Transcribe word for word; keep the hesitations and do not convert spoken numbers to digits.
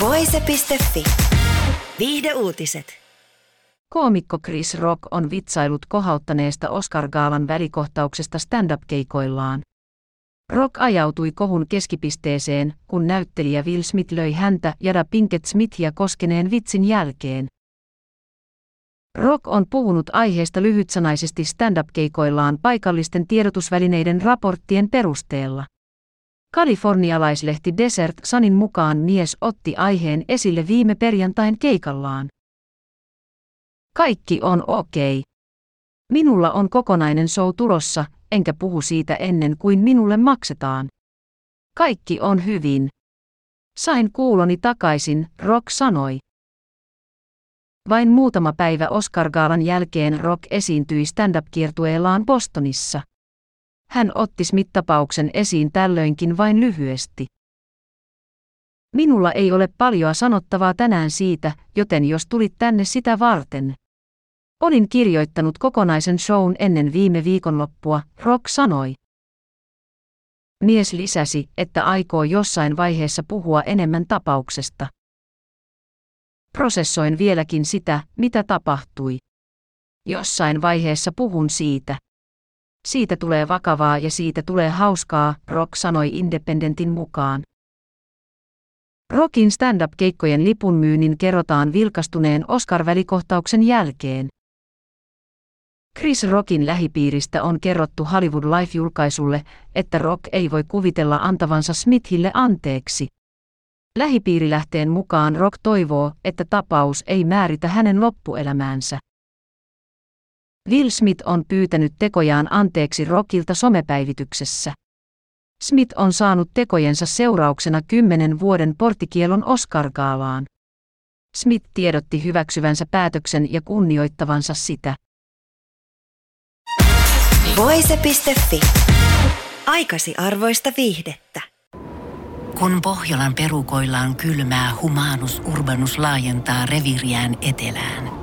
voise piste fi. Viihdeuutiset. Koomikko Chris Rock on vitsailut kohauttaneesta Oscar-gaalan välikohtauksesta stand-up-keikoillaan. Rock ajautui kohun keskipisteeseen, kun näyttelijä Will Smith löi häntä Jada Pinkett Smithia koskeneen vitsin jälkeen. Rock on puhunut aiheesta lyhytsanaisesti stand-up-keikoillaan paikallisten tiedotusvälineiden raporttien perusteella. Kalifornialaislehti Desert Sunin mukaan mies otti aiheen esille viime perjantain keikallaan. Kaikki on okei. Minulla on kokonainen show tulossa, enkä puhu siitä ennen kuin minulle maksetaan. Kaikki on hyvin. Sain kuuloni takaisin, Rock sanoi. Vain muutama päivä Oscar-gaalan jälkeen Rock esiintyi stand-up-kiertueellaan Bostonissa. Hän otti Smith-tapauksen esiin tällöinkin vain lyhyesti. Minulla ei ole paljoa sanottavaa tänään siitä, joten jos tulit tänne sitä varten. Olin kirjoittanut kokonaisen shown ennen viime viikonloppua, Rock sanoi. Mies lisäsi, että aikoo jossain vaiheessa puhua enemmän tapauksesta. Prosessoin vieläkin sitä, mitä tapahtui. Jossain vaiheessa puhun siitä. Siitä tulee vakavaa ja siitä tulee hauskaa, Rock sanoi Independentin mukaan. Rockin stand-up-keikkojen lipunmyynnin kerrotaan vilkastuneen Oscar-välikohtauksen jälkeen. Chris Rockin lähipiiristä on kerrottu Hollywood Life-julkaisulle, että Rock ei voi kuvitella antavansa Smithille anteeksi. Lähipiirilähteen mukaan Rock toivoo, että tapaus ei määritä hänen loppuelämäänsä. Will Smith on pyytänyt tekojaan anteeksi Rockilta somepäivityksessä. Smith on saanut tekojensa seurauksena kymmenen vuoden porttikielon Oscar-gaalaan. Smith tiedotti hyväksyvänsä päätöksen ja kunnioittavansa sitä. voise piste fi. Aikasi arvoista viihdettä. Kun Pohjolan perukoillaan kylmää, Humanus Urbanus laajentaa reviiriään etelään.